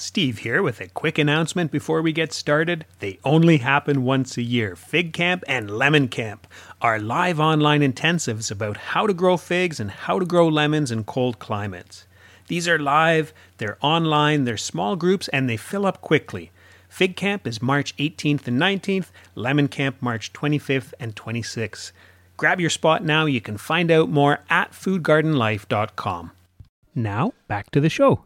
Steve here with a quick announcement before we get started. They only happen once a year. Fig Camp and Lemon Camp are live online intensives about how to grow figs and how to grow lemons in cold climates. These are live, they're online, they're small groups, and they fill up quickly. Fig Camp is March 18th and 19th, Lemon Camp March 25th and 26th. Grab your spot now. You can find out more at foodgardenlife.com. Now, back to the show.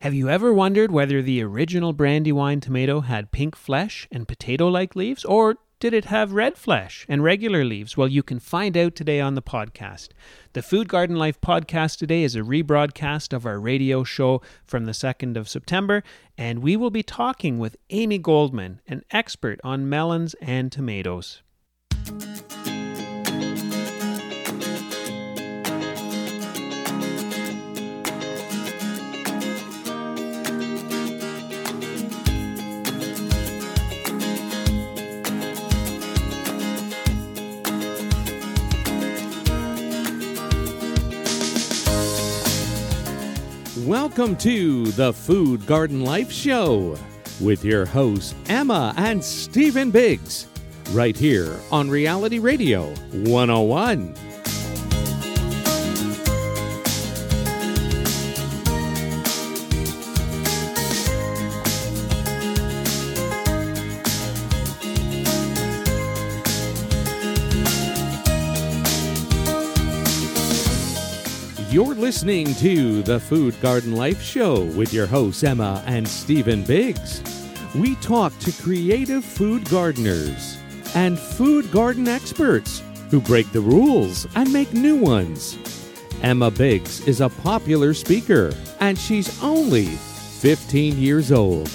Have you ever wondered whether the original Brandywine tomato had pink flesh and potato-like leaves, or did it have red flesh and regular leaves? Well, you can find out today on the podcast. The Food Garden Life podcast today is a rebroadcast of our radio show from the 2nd of September, and we will be talking with Amy Goldman, an expert on melons and tomatoes. Welcome to the Food Garden Life Show with your hosts Emma and Stephen Biggs, right here on Reality Radio 101. You're listening to the Food Garden Life Show with your hosts Emma and Stephen Biggs. We talk to creative food gardeners and food garden experts who break the rules and make new ones. Emma Biggs is a popular speaker, and she's only 15 years old.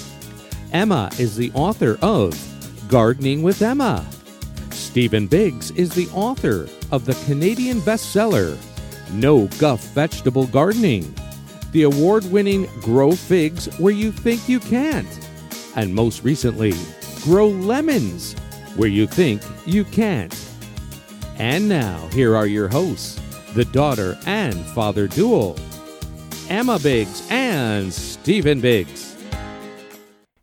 Emma is the author of Gardening with Emma. Stephen Biggs is the author of the Canadian bestseller, No-Guff Vegetable Gardening, the award-winning Grow Figs Where You Think You Can't, and most recently, Grow Lemons Where You Think You Can't. And now, here are your hosts, the daughter and father duo, Emma Biggs and Stephen Biggs.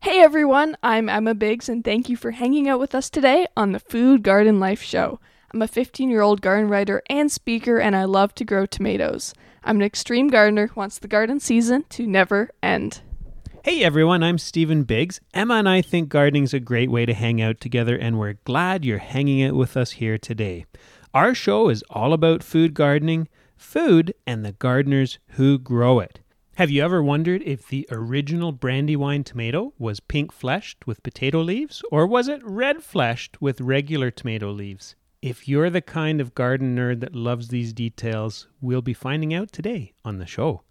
Hey everyone, I'm Emma Biggs, and thank you for hanging out with us today on the Food Garden Life Show. I'm a 15-year-old garden writer and speaker, and I love to grow tomatoes. I'm an extreme gardener who wants the garden season to never end. Hey everyone, I'm Stephen Biggs. Emma and I think gardening's a great way to hang out together, and we're glad you're hanging out with us here today. Our show is all about food gardening, food, and the gardeners who grow it. Have you ever wondered if the original Brandywine tomato was pink-fleshed with potato leaves, or was it red-fleshed with regular tomato leaves? If you're the kind of garden nerd that loves these details, we'll be finding out today on the show.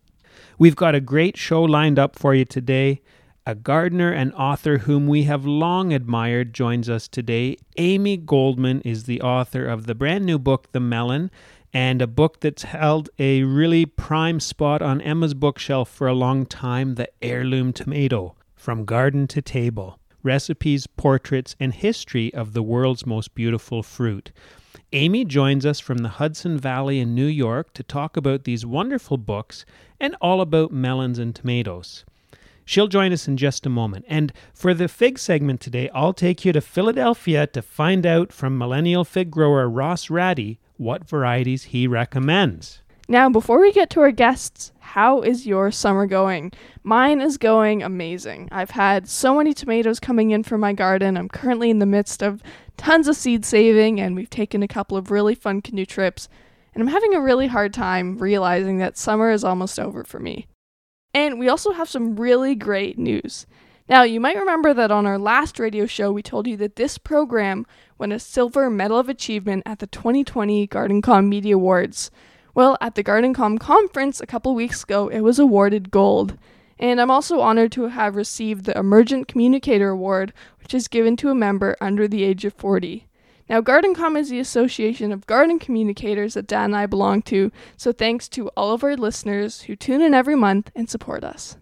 We've got a great show lined up for you today. A gardener and author whom we have long admired joins us today. Amy Goldman is the author of the brand new book, The Melon, and a book that's held a really prime spot on Emma's bookshelf for a long time, The Heirloom Tomato, From Garden to Table. Recipes, portraits, and history of the world's most beautiful fruit. Amy joins us from the Hudson Valley in New York to talk about these wonderful books and all about melons and tomatoes. She'll join us in just a moment. And for the fig segment today, I'll take you to Philadelphia to find out from millennial fig grower Ross Raddi what varieties he recommends. Now, before we get to our guests, how is your summer going? Mine is going amazing. I've had so many tomatoes coming in for my garden. I'm currently in the midst of tons of seed saving, and we've taken a couple of really fun canoe trips, and I'm having a really hard time realizing that summer is almost over for me. And we also have some really great news. Now, you might remember that on our last radio show, we told you that this program won a Silver Medal of Achievement at the 2020 GardenCon Media Awards. Well, at the GardenCom conference a couple weeks ago, it was awarded gold. And I'm also honored to have received the Emergent Communicator Award, which is given to a member under the age of 40. Now, GardenCom is the association of garden communicators that Dan and I belong to, so thanks to all of our listeners who tune in every month and support us.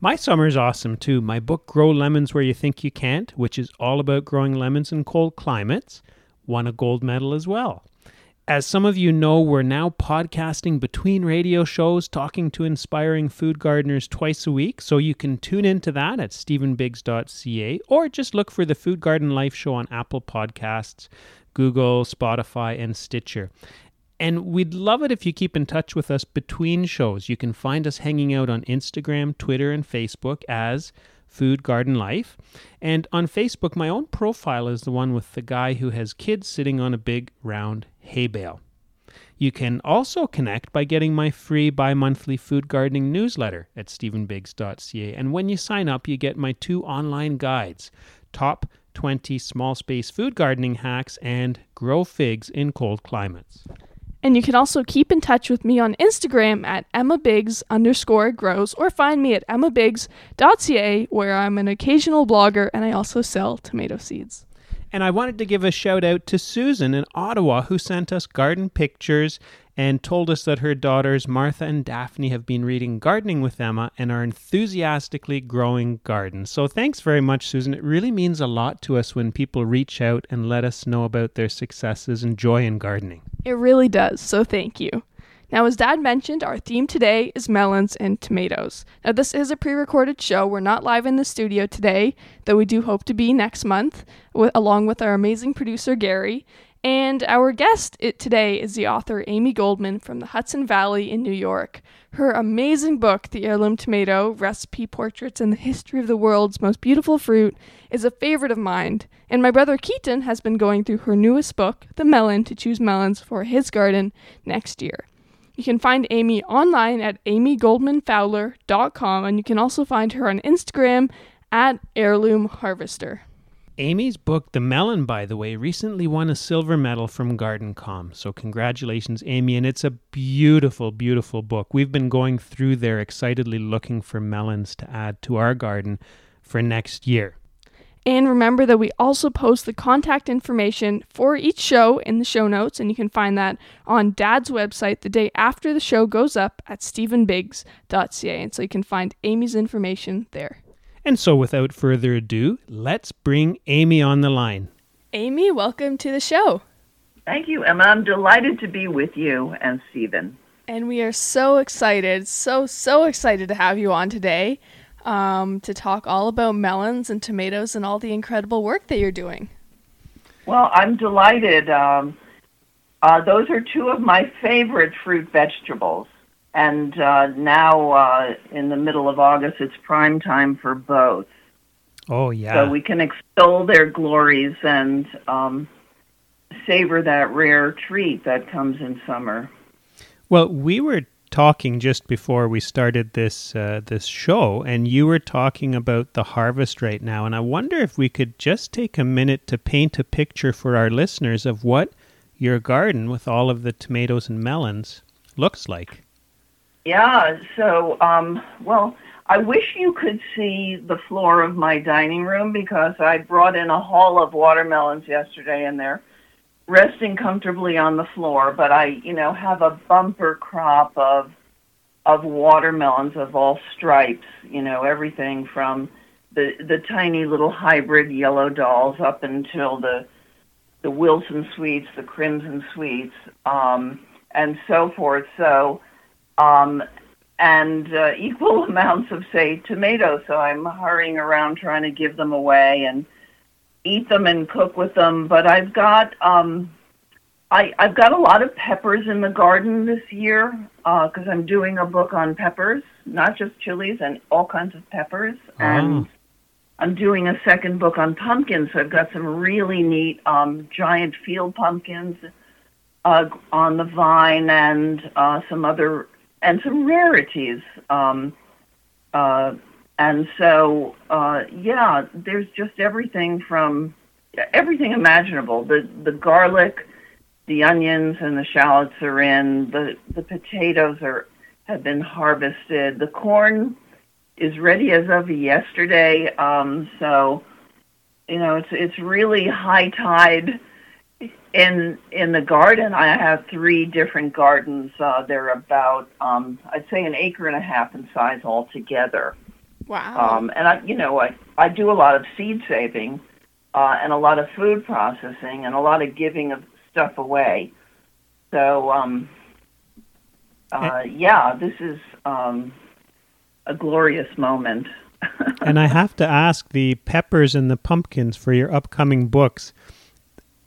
My summer's awesome too. My book, Grow Lemons Where You Think You Can't, which is all about growing lemons in cold climates, won a gold medal as well. As some of you know, we're now podcasting between radio shows, talking to inspiring food gardeners twice a week, so you can tune into that at stephenbiggs.ca, or just look for the Food Garden Life Show on Apple Podcasts, Google, Spotify, and Stitcher. And we'd love it if you keep in touch with us between shows. You can find us hanging out on Instagram, Twitter, and Facebook as Food Garden Life. And on Facebook, my own profile is the one with the guy who has kids sitting on a big round hay bale. You can also connect by getting my free bi-monthly food gardening newsletter at stephenbiggs.ca. And when you sign up, you get my two online guides, Top 20 Small Space Food Gardening Hacks and Grow Figs in Cold Climates. And you can also keep in touch with me on Instagram at @emmabiggs_grows or find me at emmabiggs.ca, where I'm an occasional blogger and I also sell tomato seeds. And I wanted to give a shout out to Susan in Ottawa, who sent us garden pictures and told us that her daughters Martha and Daphne have been reading Gardening with Emma and are enthusiastically growing gardens. So thanks very much, Susan. It really means a lot to us when people reach out and let us know about their successes and joy in gardening. It really does, so thank you. Now, as Dad mentioned, our theme today is melons and tomatoes. Now, this is a pre-recorded show. We're not live in the studio today, though we do hope to be next month, along with our amazing producer, Gary. And our guest today is the author Amy Goldman from the Hudson Valley in New York. Her amazing book, The Heirloom Tomato, Recipe Portraits and the History of the World's Most Beautiful Fruit, is a favorite of mine. And my brother Keaton has been going through her newest book, The Melon, to choose melons for his garden next year. You can find Amy online at amygoldmanfowler.com, and you can also find her on Instagram at heirloomharvester. Amy's book, The Melon, by the way, recently won a silver medal from GardenCom. So congratulations, Amy. And it's a beautiful, beautiful book. We've been going through there excitedly looking for melons to add to our garden for next year. And remember that we also post the contact information for each show in the show notes, and you can find that on Dad's website the day after the show goes up at stephenbiggs.ca, and so you can find Amy's information there. And so without further ado, let's bring Amy on the line. Amy, welcome to the show. Thank you, Emma. I'm delighted to be with you and Stephen. And we are so excited, so excited to have you on today. To talk all about melons and tomatoes and all the incredible work that you're doing. Well, I'm delighted. Those are two of my favorite fruit vegetables. And now in the middle of August, it's prime time for both. Oh, yeah. So we can extol their glories and savor that rare treat that comes in summer. Well, we were talking just before we started this show, and you were talking about the harvest right now, and I wonder if we could just take a minute to paint a picture for our listeners of what your garden with all of the tomatoes and melons looks like. Yeah, so, well, I wish you could see the floor of my dining room because I brought in a haul of watermelons yesterday, and they're resting comfortably on the floor, but I, have a bumper crop of watermelons of all stripes, everything from the tiny little hybrid yellow dolls up until the Wilson sweets, the Crimson Sweets, and so forth. So, and equal amounts of, say, tomatoes. So I'm hurrying around trying to give them away and eat them and cook with them, but I've got I've got a lot of peppers in the garden this year because I'm doing a book on peppers, not just chilies and all kinds of peppers. Oh. And I'm doing a second book on pumpkins, so I've got some really neat giant field pumpkins on the vine and some rarities. And so, there's just everything imaginable. The garlic, the onions, and the shallots are in. The potatoes have been harvested. The corn is ready as of yesterday. So, it's really high tide in the garden. I have three different gardens. They're about I'd say an acre and a half in size altogether. Wow. And I do a lot of seed saving and a lot of food processing and a lot of giving of stuff away. So, yeah, this is a glorious moment. And I have to ask, the peppers and the pumpkins for your upcoming books,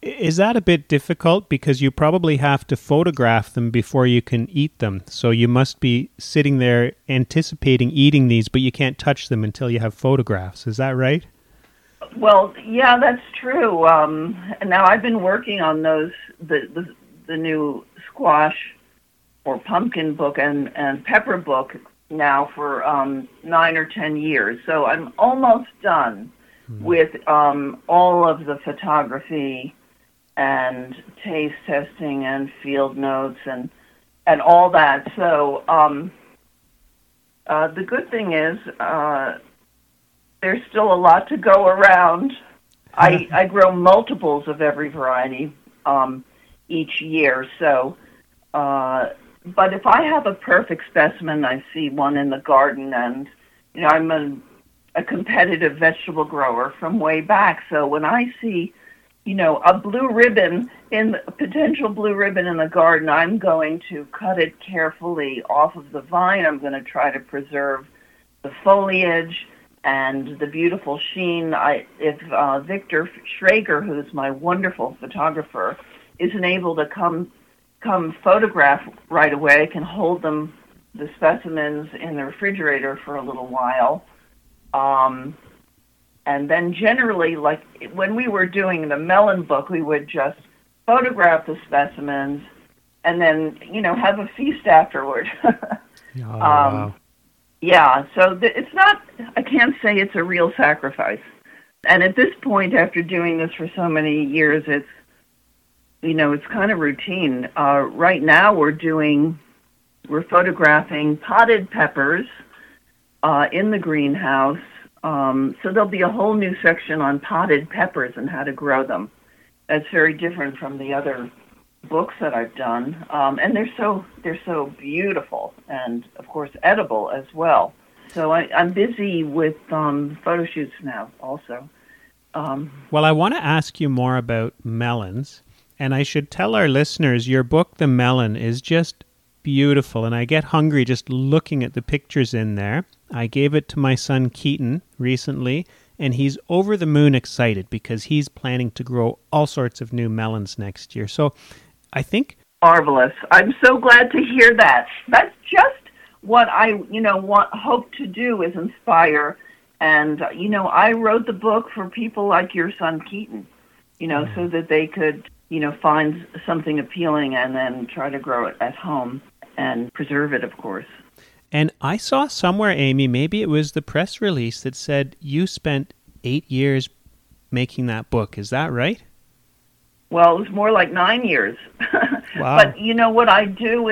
is that a bit difficult? Because you probably have to photograph them before you can eat them. So you must be sitting there anticipating eating these, but you can't touch them until you have photographs. Is that right? Well, yeah, that's true. Now I've been working on those, the new squash or pumpkin book and pepper book now for 9 or 10 years. So I'm almost done with all of the photography and taste testing and field notes and all that. So the good thing is there's still a lot to go around. I grow multiples of every variety each year. So, but if I have a perfect specimen, I see one in the garden, and you know I'm a competitive vegetable grower from way back. So when I see, you know, a potential blue ribbon in the garden, I'm going to cut it carefully off of the vine. I'm going to try to preserve the foliage and the beautiful sheen. If Victor Schrager, who's my wonderful photographer, isn't able to come photograph right away, I can hold them, the specimens, in the refrigerator for a little while. And then generally, like when we were doing the melon book, we would just photograph the specimens and then, you know, have a feast afterward. Wow. Yeah, so it's not, I can't say it's a real sacrifice. And at this point, after doing this for so many years, it's, you know, it's kind of routine. Right now we're photographing potted peppers in the greenhouse. So there'll be a whole new section on potted peppers and how to grow them. That's very different from the other books that I've done. And they're so beautiful and, of course, edible as well. So I'm busy with photo shoots now also. Well, I want to ask you more about melons. And I should tell our listeners, your book, The Melon, is just beautiful. And I get hungry just looking at the pictures in there. I gave it to my son Keaton recently, and he's over the moon excited because he's planning to grow all sorts of new melons next year. So I think... Marvelous. I'm so glad to hear that. That's just what I, you know, hope to do is inspire. And, you know, I wrote the book for people like your son Keaton, you know, so that they could... you know, find something appealing and then try to grow it at home and preserve it, of course. And I saw somewhere, Amy, maybe it was the press release that said you spent 8 years making that book. Is that right? Well, it was more like 9 years. Wow. But you know what I do?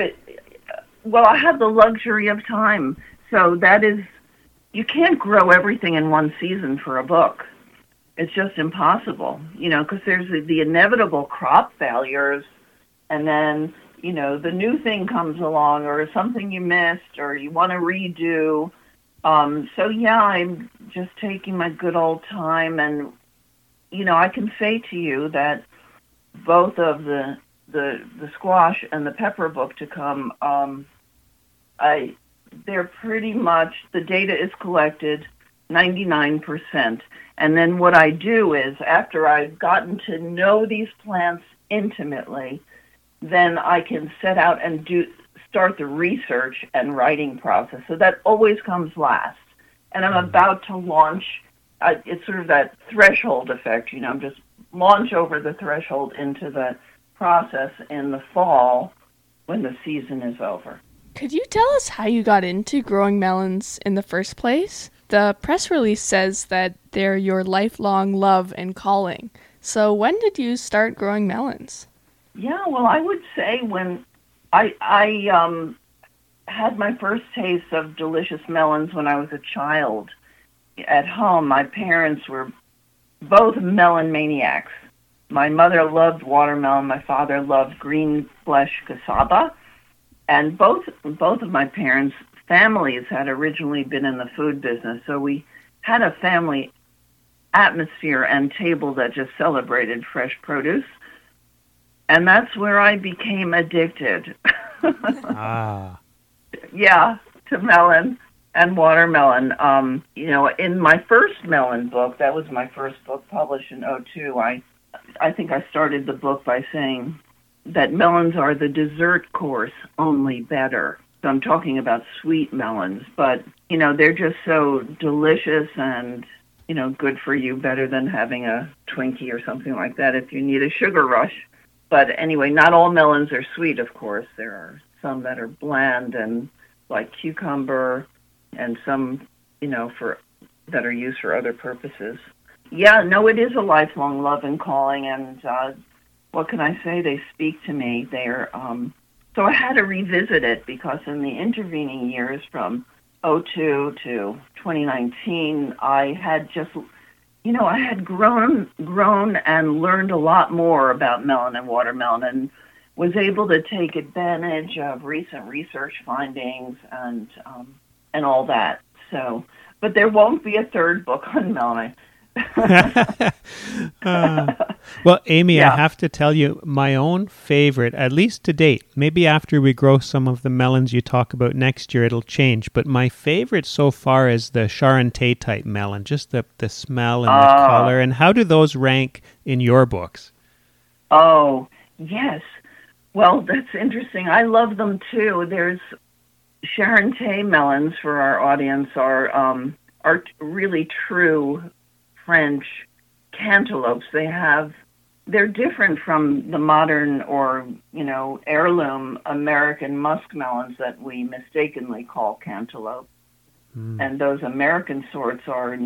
I have the luxury of time. So that is, you can't grow everything in one season for a book. It's just impossible, you know, because there's the inevitable crop failures, and then, you know, the new thing comes along or something you missed or you want to redo. So, yeah, I'm just taking my good old time. And, you know, I can say to you that both of the squash and the pepper book to come, they're pretty much, the data is collected 99%. And then what I do is, after I've gotten to know these plants intimately, then I can set out and start the research and writing process. So that always comes last. And I'm about to launch. It's sort of that threshold effect, you know, I'm just launch over the threshold into the process in the fall when the season is over. Could you tell us how you got into growing melons in the first place? The press release says that they're your lifelong love and calling. So when did you start growing melons? Yeah, well, I would say when I had my first taste of delicious melons when I was a child at home. My parents were both melon maniacs. My mother loved watermelon. My father loved green flesh cassava. And both of my parents' families had originally been in the food business, so we had a family atmosphere and table that just celebrated fresh produce. And that's where I became addicted. Yeah, to melon and watermelon. You know, in my first melon book, that was my first book published in 2002, I think I started the book by saying that melons are the dessert course, only better. So I'm talking about sweet melons, but, you know, they're just so delicious and, you know, good for you, better than having a Twinkie or something like that if you need a sugar rush. But anyway, not all melons are sweet, of course. There are some that are bland and like cucumber and some, you know, for that are used for other purposes. Yeah, no, it is a lifelong love and calling, and what can I say? They speak to me. They're so I had to revisit it because in the intervening years from 2002 to 2019, I had just, you know, I had grown and learned a lot more about melon and watermelon and was able to take advantage of recent research findings and all that. So, but there won't be a third book on melon. Well, Amy, yeah. I have to tell you, my own favorite, at least to date, maybe after we grow some of the melons you talk about next year, it'll change. But my favorite so far is the Charentais type melon, just the smell and the color. And how do those rank in your books? Oh, yes. Well, that's interesting. I love them too. There's Charentais melons for our audience are really true French cantaloupes. They're different from the modern or, you know, heirloom American muskmelons that we mistakenly call cantaloupe. And those American sorts are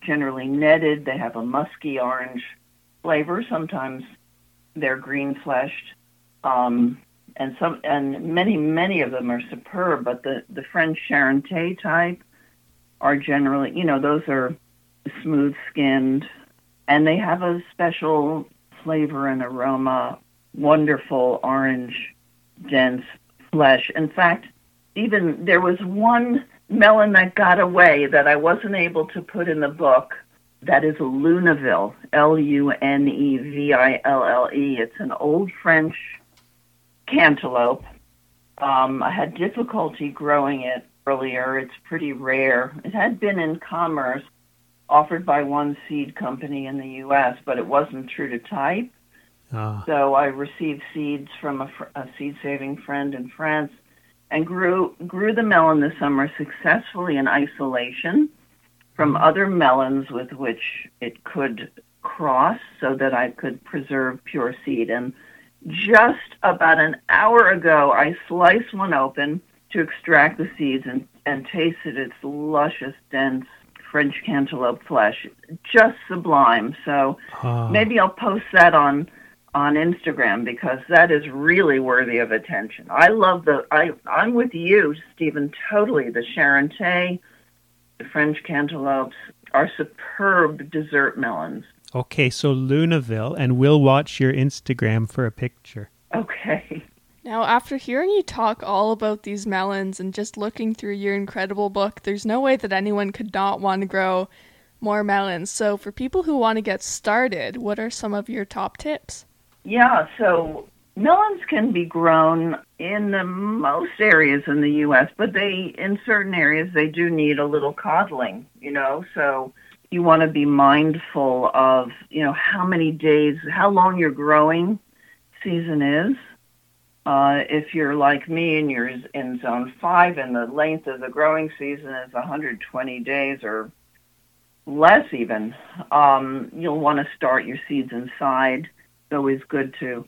generally netted. They have a musky orange flavor. Sometimes they're green-fleshed. And many of them are superb, but the French Charentais type are generally, you know, those are smooth-skinned, and they have a special flavor and aroma, wonderful orange, dense flesh. In fact, even there was one melon that got away that I wasn't able to put in the book. That is a Lunéville, Luneville. It's an old French cantaloupe. I had difficulty growing it earlier. It's pretty rare. It had been in commerce, offered by one seed company in the U.S., but it wasn't true to type. So I received seeds from a seed-saving friend in France and grew the melon this summer successfully in isolation from other melons with which it could cross so that I could preserve pure seed. And just about an hour ago, I sliced one open to extract the seeds and tasted its luscious, dense French cantaloupe flesh. Just sublime. So maybe I'll post that on Instagram because that is really worthy of attention. I love I'm with you, Stephen, totally. The Charentais, the French cantaloupes are superb dessert melons. Okay, so Lunéville, and we'll watch your Instagram for a picture. Okay. Now, after hearing you talk all about these melons and just looking through your incredible book, there's no way that anyone could not want to grow more melons. So for people who want to get started, what are some of your top tips? Yeah, so melons can be grown in most areas in the U.S., but in certain areas, they do need a little coddling, you know, so you want to be mindful of, you know, how many days, how long your growing season is. If you're like me and you're in zone 5 and the length of the growing season is 120 days or less even, you'll want to start your seeds inside. It's always good to.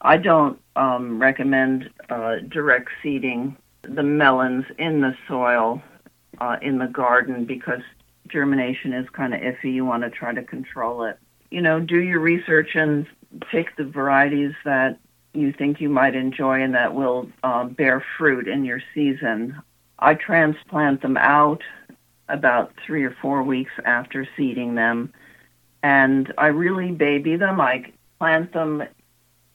I don't recommend direct seeding the melons in the soil in the garden because germination is kind of iffy. You want to try to control it. You know, do your research and pick the varieties that you think you might enjoy and that will bear fruit in your season. I transplant them out about 3 or 4 weeks after seeding them, and I really baby them. I plant them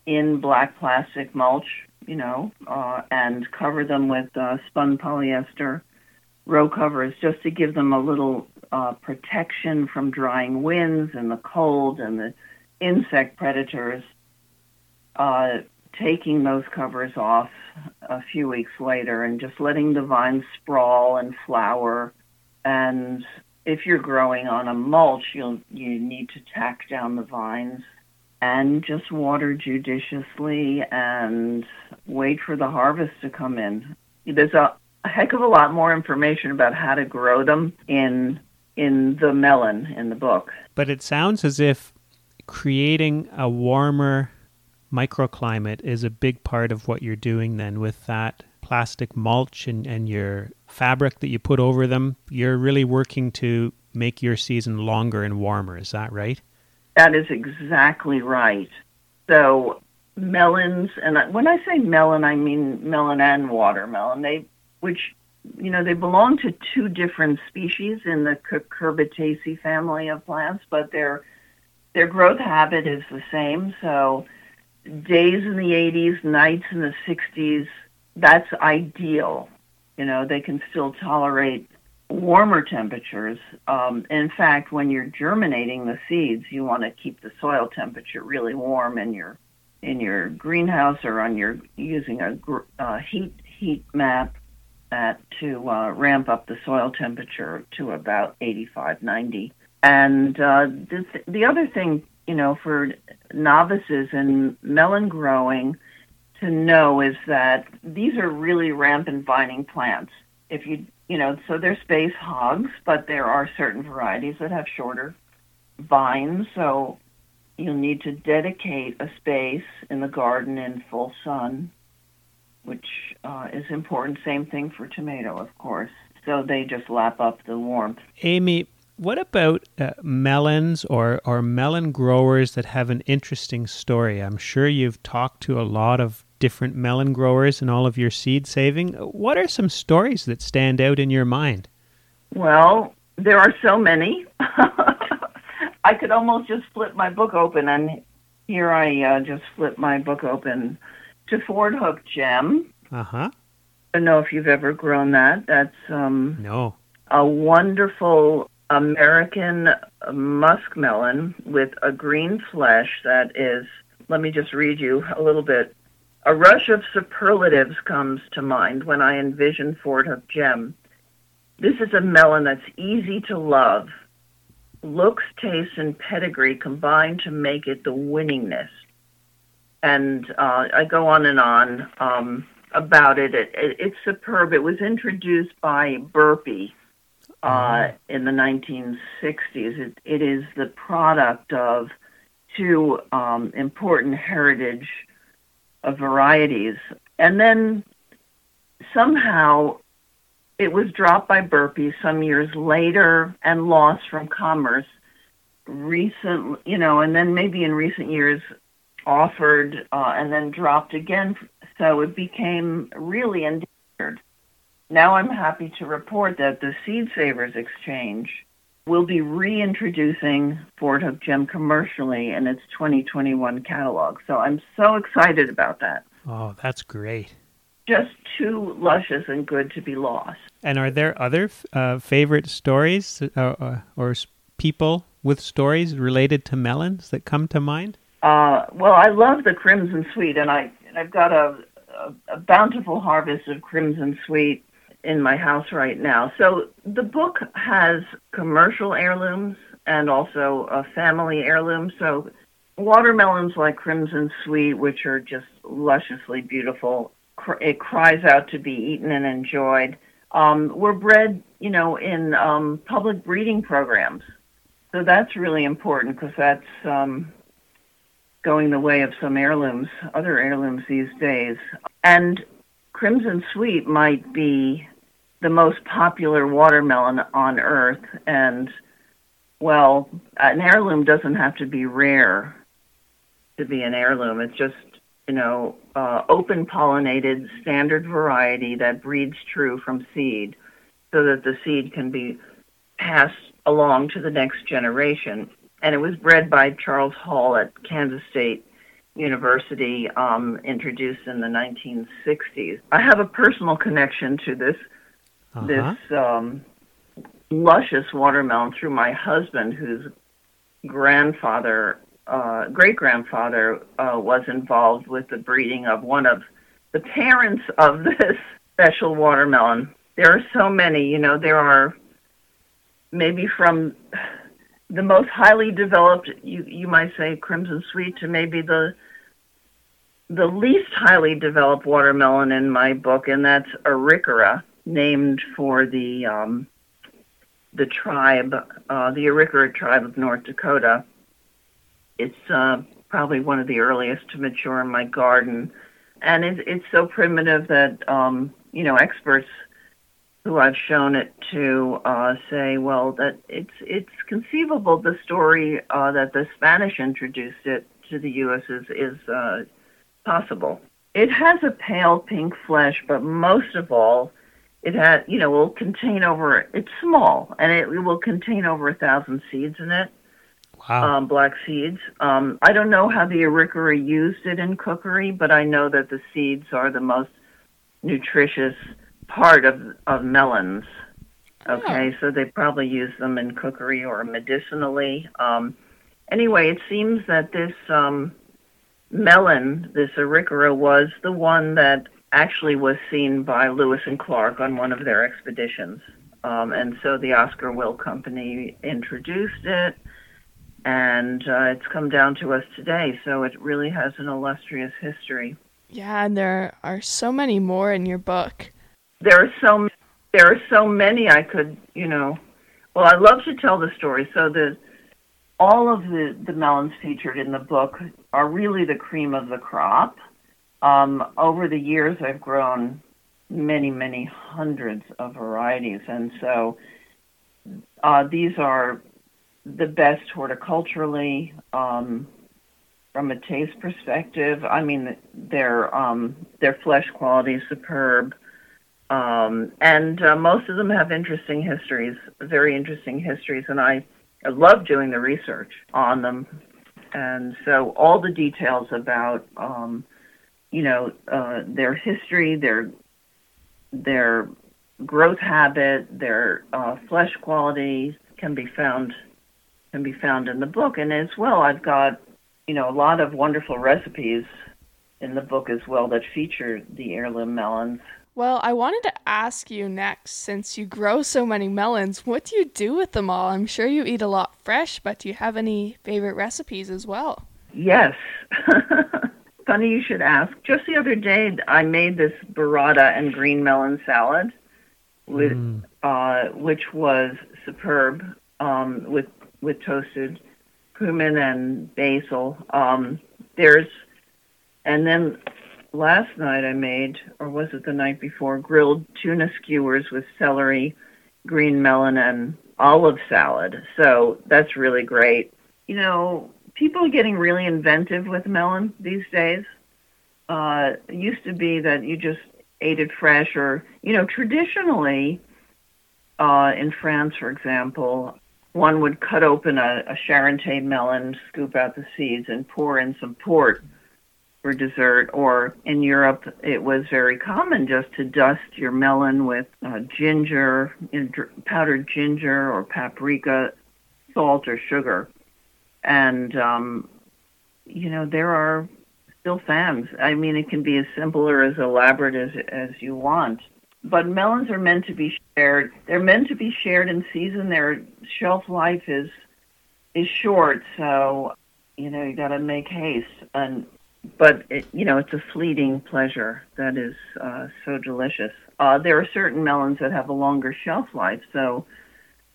in black plastic mulch, you know, and cover them with spun polyester row covers just to give them a little protection from drying winds and the cold and the insect predators. taking those covers off a few weeks later and just letting the vines sprawl and flower. And if you're growing on a mulch, you need to tack down the vines and just water judiciously and wait for the harvest to come in. There's a heck of a lot more information about how to grow them in The Melon, in the book. But it sounds as if creating a warmer microclimate is a big part of what you're doing then with that plastic mulch and your fabric that you put over them. You're really working to make your season longer and warmer. Is that right? That is exactly right. So melons, and when I say melon, I mean melon and watermelon, they belong to two different species in the Cucurbitaceae family of plants, but their growth habit is the same. So days in the 80s, nights in the 60s, that's ideal. You know, they can still tolerate warmer temperatures. In fact, when you're germinating the seeds, you want to keep the soil temperature really warm in your greenhouse or using a heat map to ramp up the soil temperature to about 85, 90. And the other thing, you know, for novices in melon growing to know is that these are really rampant vining plants. If so they're space hogs, but there are certain varieties that have shorter vines, so you'll need to dedicate a space in the garden in full sun, which is important. Same thing for tomato, of course. So they just lap up the warmth. Amy, what about melons or melon growers that have an interesting story? I'm sure you've talked to a lot of different melon growers in all of your seed saving. What are some stories that stand out in your mind? Well, there are so many. I could almost just flip my book open, and here I just flip my book open to Fordhook Gem. Uh-huh. I don't know if you've ever grown that. That's no. A wonderful American muskmelon with a green flesh that is, let me just read you a little bit. A rush of superlatives comes to mind when I envision Fordhook Gem. This is a melon that's easy to love. Looks, taste, and pedigree combine to make it the winningness. And I go on about it. It's superb. It was introduced by Burpee in the 1960s. It is the product of two important heritage of varieties. And then somehow it was dropped by Burpee some years later and lost from commerce recently, you know, and then maybe in recent years offered and then dropped again. So it became really endangered. Now I'm happy to report that the Seed Savers Exchange will be reintroducing Fordhook Gem commercially in its 2021 catalog. So I'm so excited about that. Oh, that's great. Just too luscious and good to be lost. And are there other favorite stories or people with stories related to melons that come to mind? Well, I love the Crimson Sweet, and I've got a bountiful harvest of Crimson Sweet in my house right now. So the book has commercial heirlooms and also a family heirloom. So watermelons like Crimson Sweet, which are just lusciously beautiful, it cries out to be eaten and enjoyed, were bred, you know, in public breeding programs. So that's really important because that's going the way of some heirlooms, other heirlooms these days. And Crimson Sweet might be the most popular watermelon on earth. And, well, an heirloom doesn't have to be rare to be an heirloom. It's just, you know, open pollinated standard variety that breeds true from seed so that the seed can be passed along to the next generation. And it was bred by Charles Hall at Kansas State University, introduced in the 1960s. I have a personal connection to this this luscious watermelon through my husband, whose grandfather great-grandfather was involved with the breeding of one of the parents of this special watermelon. There are so many, you know, there are maybe from the most highly developed, you might say Crimson Sweet, to maybe the least highly developed watermelon in my book, and that's Arikara, named for the tribe, the Arikara tribe of North Dakota. It's probably one of the earliest to mature in my garden. And it's so primitive that, you know, experts who I've shown it to say, well, that it's conceivable the story that the Spanish introduced it to the U.S. is possible. It has a pale pink flesh, but most of all, it has, you know, will contain over, it's small, and it will contain over 1,000 seeds in it. Wow. Black seeds. I don't know how the Arikara used it in cookery, but I know that the seeds are the most nutritious part of melons. Okay, yeah. So they probably use them in cookery or medicinally. Anyway, it seems that this melon, this Arikara, was the one that actually was seen by Lewis and Clark on one of their expeditions. And so the Oscar Wilde Company introduced it. And it's come down to us today, so it really has an illustrious history. Yeah, and there are so many more in your book. There are so many I could, you know. Well, I love to tell the story. So all of the melons featured in the book are really the cream of the crop. Over the years, I've grown many, many hundreds of varieties, and so these are the best horticulturally, from a taste perspective. I mean, their flesh quality is superb. And most of them have interesting histories, very interesting histories. And I love doing the research on them. And so all the details about, their history, their growth habit, their flesh quality can be found in the book. And as well, I've got, you know, a lot of wonderful recipes in the book as well that feature the heirloom melons. Well, I wanted to ask you next, since you grow so many melons, what do you do with them all? I'm sure you eat a lot fresh, but do you have any favorite recipes as well? Yes. Funny you should ask. Just the other day, I made this burrata and green melon salad, which was superb, with toasted cumin and basil. And then last night I made, or was it the night before, grilled tuna skewers with celery, green melon, and olive salad. So that's really great. You know, people are getting really inventive with melon these days. It used to be that you just ate it fresh, or, you know, traditionally, in France, for example, one would cut open a Charentais melon, scoop out the seeds, and pour in some port for dessert. Or in Europe, it was very common just to dust your melon with ginger, powdered ginger or paprika, salt or sugar. And, you know, there are still fans. I mean, it can be as simple or as elaborate as you want. But melons are meant to be shared. They're meant to be shared in season. Their shelf life is short, so, you know, you got to make haste. But it, you know, it's a fleeting pleasure that is so delicious. There are certain melons that have a longer shelf life. So,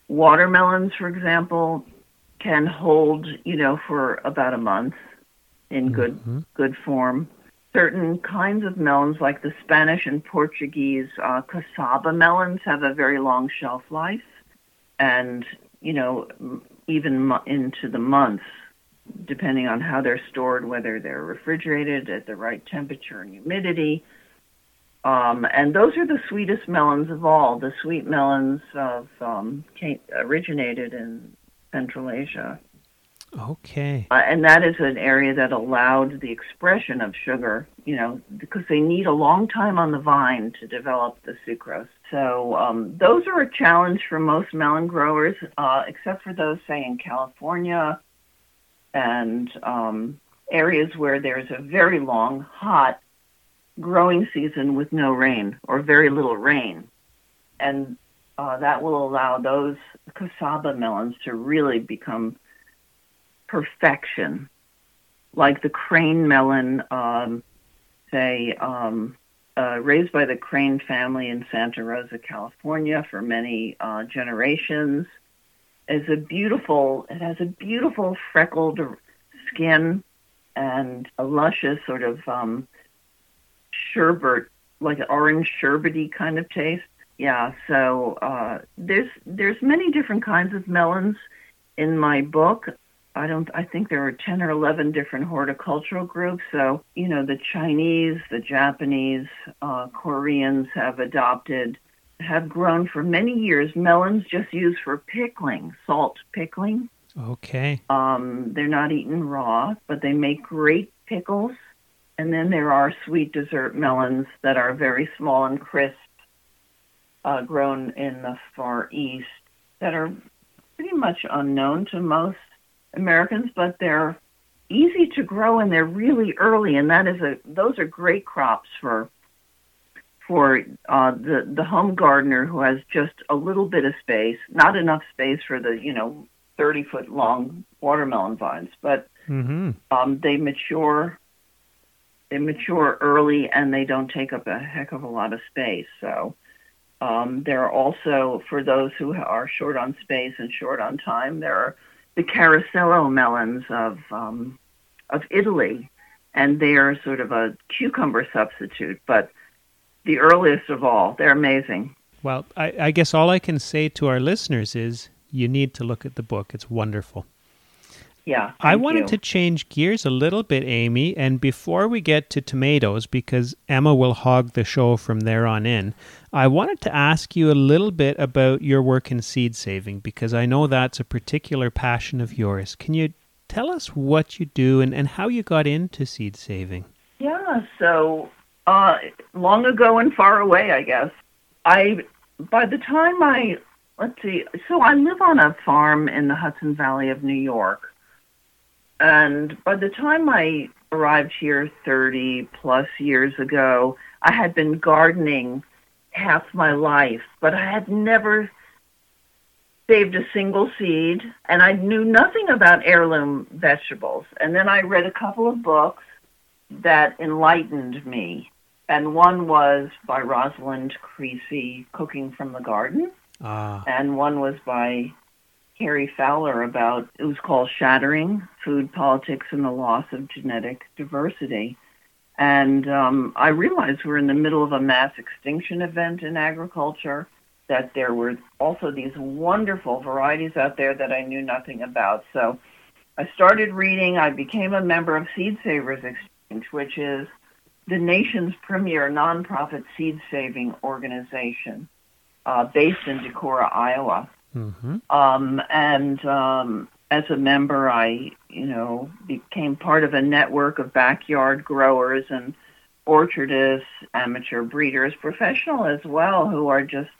watermelons, for example, can hold, you know, for about a month in good form. Certain kinds of melons, like the Spanish and Portuguese cassava melons, have a very long shelf life, and, you know, even into the months, depending on how they're stored, whether they're refrigerated at the right temperature and humidity. And those are the sweetest melons of all. The sweet melons originated in Central Asia. Okay. And that is an area that allowed the expression of sugar, you know, because they need a long time on the vine to develop the sucrose. So those are a challenge for most melon growers, except for those, say, in California and areas where there's a very long, hot growing season with no rain or very little rain. And that will allow those cassava melons to really become perfection, like the crane melon, raised by the Crane family in Santa Rosa, California for many generations. It has a beautiful freckled skin and a luscious sort of sherbet, like an orange sherbety kind of taste. Yeah, so there's many different kinds of melons in my book. I think there were 10 or 11 different horticultural groups. So, you know, the Chinese, the Japanese, Koreans have grown for many years melons just used for pickling, salt pickling. Okay. They're not eaten raw, but they make great pickles. And then there are sweet dessert melons that are very small and crisp, grown in the Far East, that are pretty much unknown to most Americans, but they're easy to grow and they're really early, and those are great crops for the home gardener who has just a little bit of space, not enough space for the 30-foot long watermelon vines, but they mature early and they don't take up a heck of a lot of space. So there are also, for those who are short on space and short on time, there are the Carasello melons of Italy, and they are sort of a cucumber substitute, but the earliest of all. They're amazing. Well, I guess all I can say to our listeners is you need to look at the book. It's wonderful. Yeah. I wanted to change gears a little bit, Amy, and before we get to tomatoes, because Emma will hog the show from there on in, I wanted to ask you a little bit about your work in seed saving, because I know that's a particular passion of yours. Can you tell us what you do and how you got into seed saving? Yeah, so long ago and far away, I guess. I live on a farm in the Hudson Valley of New York. And by the time I arrived here 30-plus years ago, I had been gardening half my life, but I had never saved a single seed, and I knew nothing about heirloom vegetables. And then I read a couple of books that enlightened me, and one was by Rosalind Creasy, Cooking from the Garden, and one was by Harry Fowler it was called Shattering, Food, Politics, and the Loss of Genetic Diversity. And I realized we're in the middle of a mass extinction event in agriculture, that there were also these wonderful varieties out there that I knew nothing about. So I started reading. I became a member of Seed Savers Exchange, which is the nation's premier nonprofit seed saving organization based in Decorah, Iowa. Mm-hmm. As a member, I, became part of a network of backyard growers and orchardists, amateur breeders, professional as well, who are just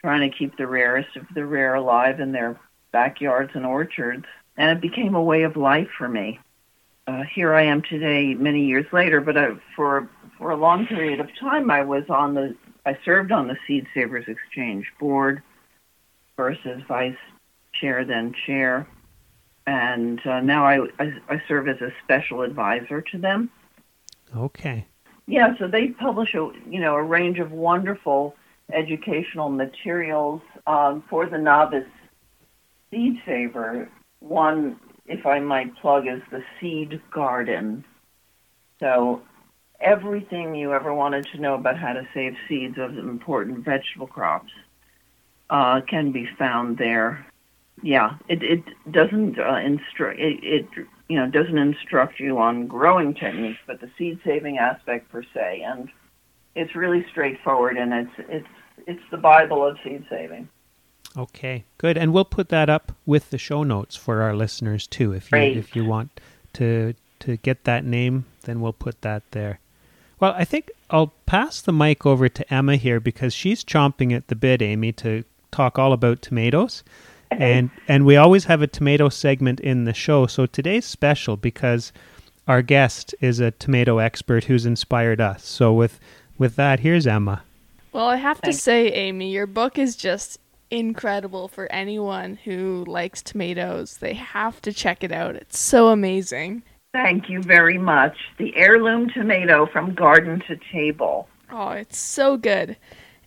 trying to keep the rarest of the rare alive in their backyards and orchards. And it became a way of life for me. Here I am today, many years later, but for a long period of time, I served on the Seed Savers Exchange board, first as vice chair, then chair. And now I serve as a special advisor to them. Okay. Yeah, so they publish a range of wonderful educational materials for the novice seed saver. One, if I might plug, is the Seed Garden. So everything you ever wanted to know about how to save seeds of important vegetable crops can be found there. Yeah, it doesn't doesn't instruct you on growing techniques, but the seed saving aspect per se, and it's really straightforward, and it's the Bible of seed saving. Okay, good, and we'll put that up with the show notes for our listeners too. If you want to get that name, then we'll put that there. Well, I think I'll pass the mic over to Emma here because she's chomping at the bit, Amy, to talk all about tomatoes. And we always have a tomato segment in the show. So today's special because our guest is a tomato expert who's inspired us. So with that, here's Emma. Well, I have to say, Amy, your book is just incredible for anyone who likes tomatoes. They have to check it out. It's so amazing. Thank you very much. The Heirloom Tomato, From Garden to Table. Oh, it's so good.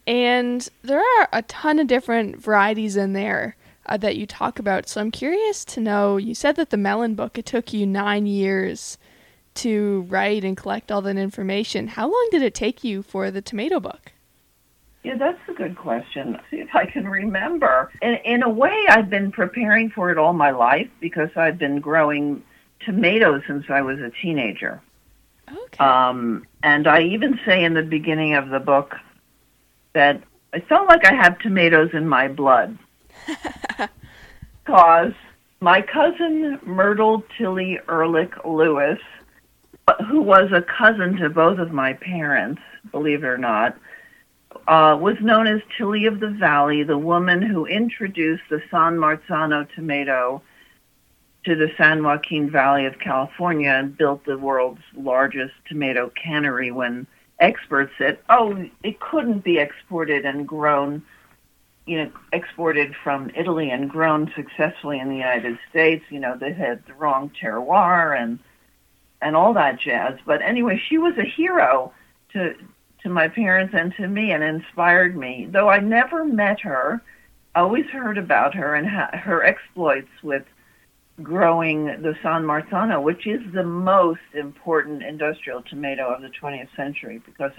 And there are a ton of different varieties in there that you talk about. So I'm curious to know, you said that the melon book, it took you 9 years to write and collect all that information. How long did it take you for the tomato book? Yeah, that's a good question. See if I can remember. In a way, I've been preparing for it all my life because I've been growing tomatoes since I was a teenager. Okay. And I even say in the beginning of the book that I felt like I have tomatoes in my blood because my cousin Myrtle Tilly Ehrlich Lewis, who was a cousin to both of my parents, believe it or not, was known as Tilly of the Valley, the woman who introduced the San Marzano tomato to the San Joaquin Valley of California and built the world's largest tomato cannery when experts said, oh, it couldn't be exported and grown, you know, exported from Italy and grown successfully in the United States. You know, they had the wrong terroir and all that jazz. But anyway, she was a hero to my parents and to me, and inspired me. Though I never met her, I always heard about her and her exploits with growing the San Marzano, which is the most important industrial tomato of the 20th century because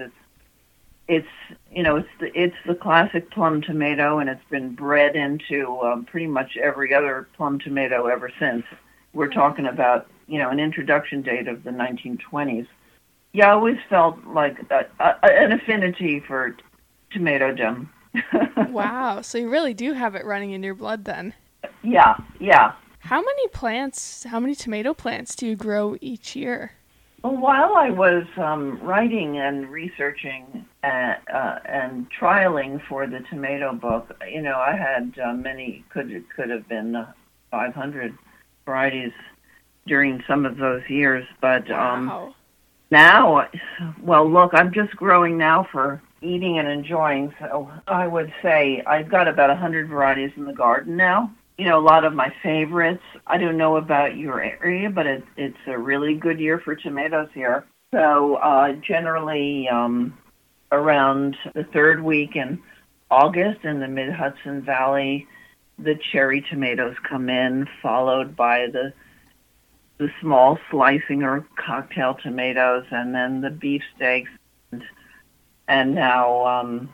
it's the classic plum tomato, and it's been bred into pretty much every other plum tomato ever since. We're talking about, you know, an introduction date of the 1920s. Yeah, I always felt like an affinity for tomatodom. Wow, so you really do have it running in your blood then. Yeah. How many tomato plants do you grow each year? Well, while I was writing and researching and trialing for the tomato book, you know, I had many, could have been 500 varieties during some of those years, but... Wow. Now, well, look, I'm just growing now for eating and enjoying, so I would say I've got about 100 varieties in the garden now. You know, a lot of my favorites. I don't know about your area, but it's a really good year for tomatoes here. So generally around the third week in August in the mid-Hudson Valley, the cherry tomatoes come in, followed by the small slicing or cocktail tomatoes, and then the beefsteaks, and now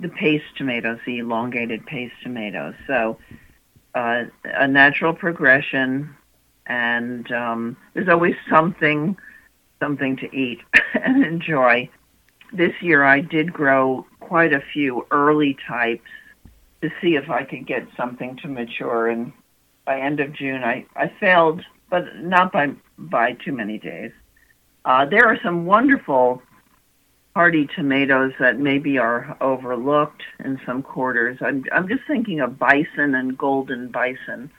the paste tomatoes, the elongated paste tomatoes. So a natural progression, and there's always something to eat and enjoy. This year I did grow quite a few early types to see if I could get something to mature, and by end of June, I failed, but not by too many days. There are some wonderful hardy tomatoes that maybe are overlooked in some quarters. I'm just thinking of bison and golden bison.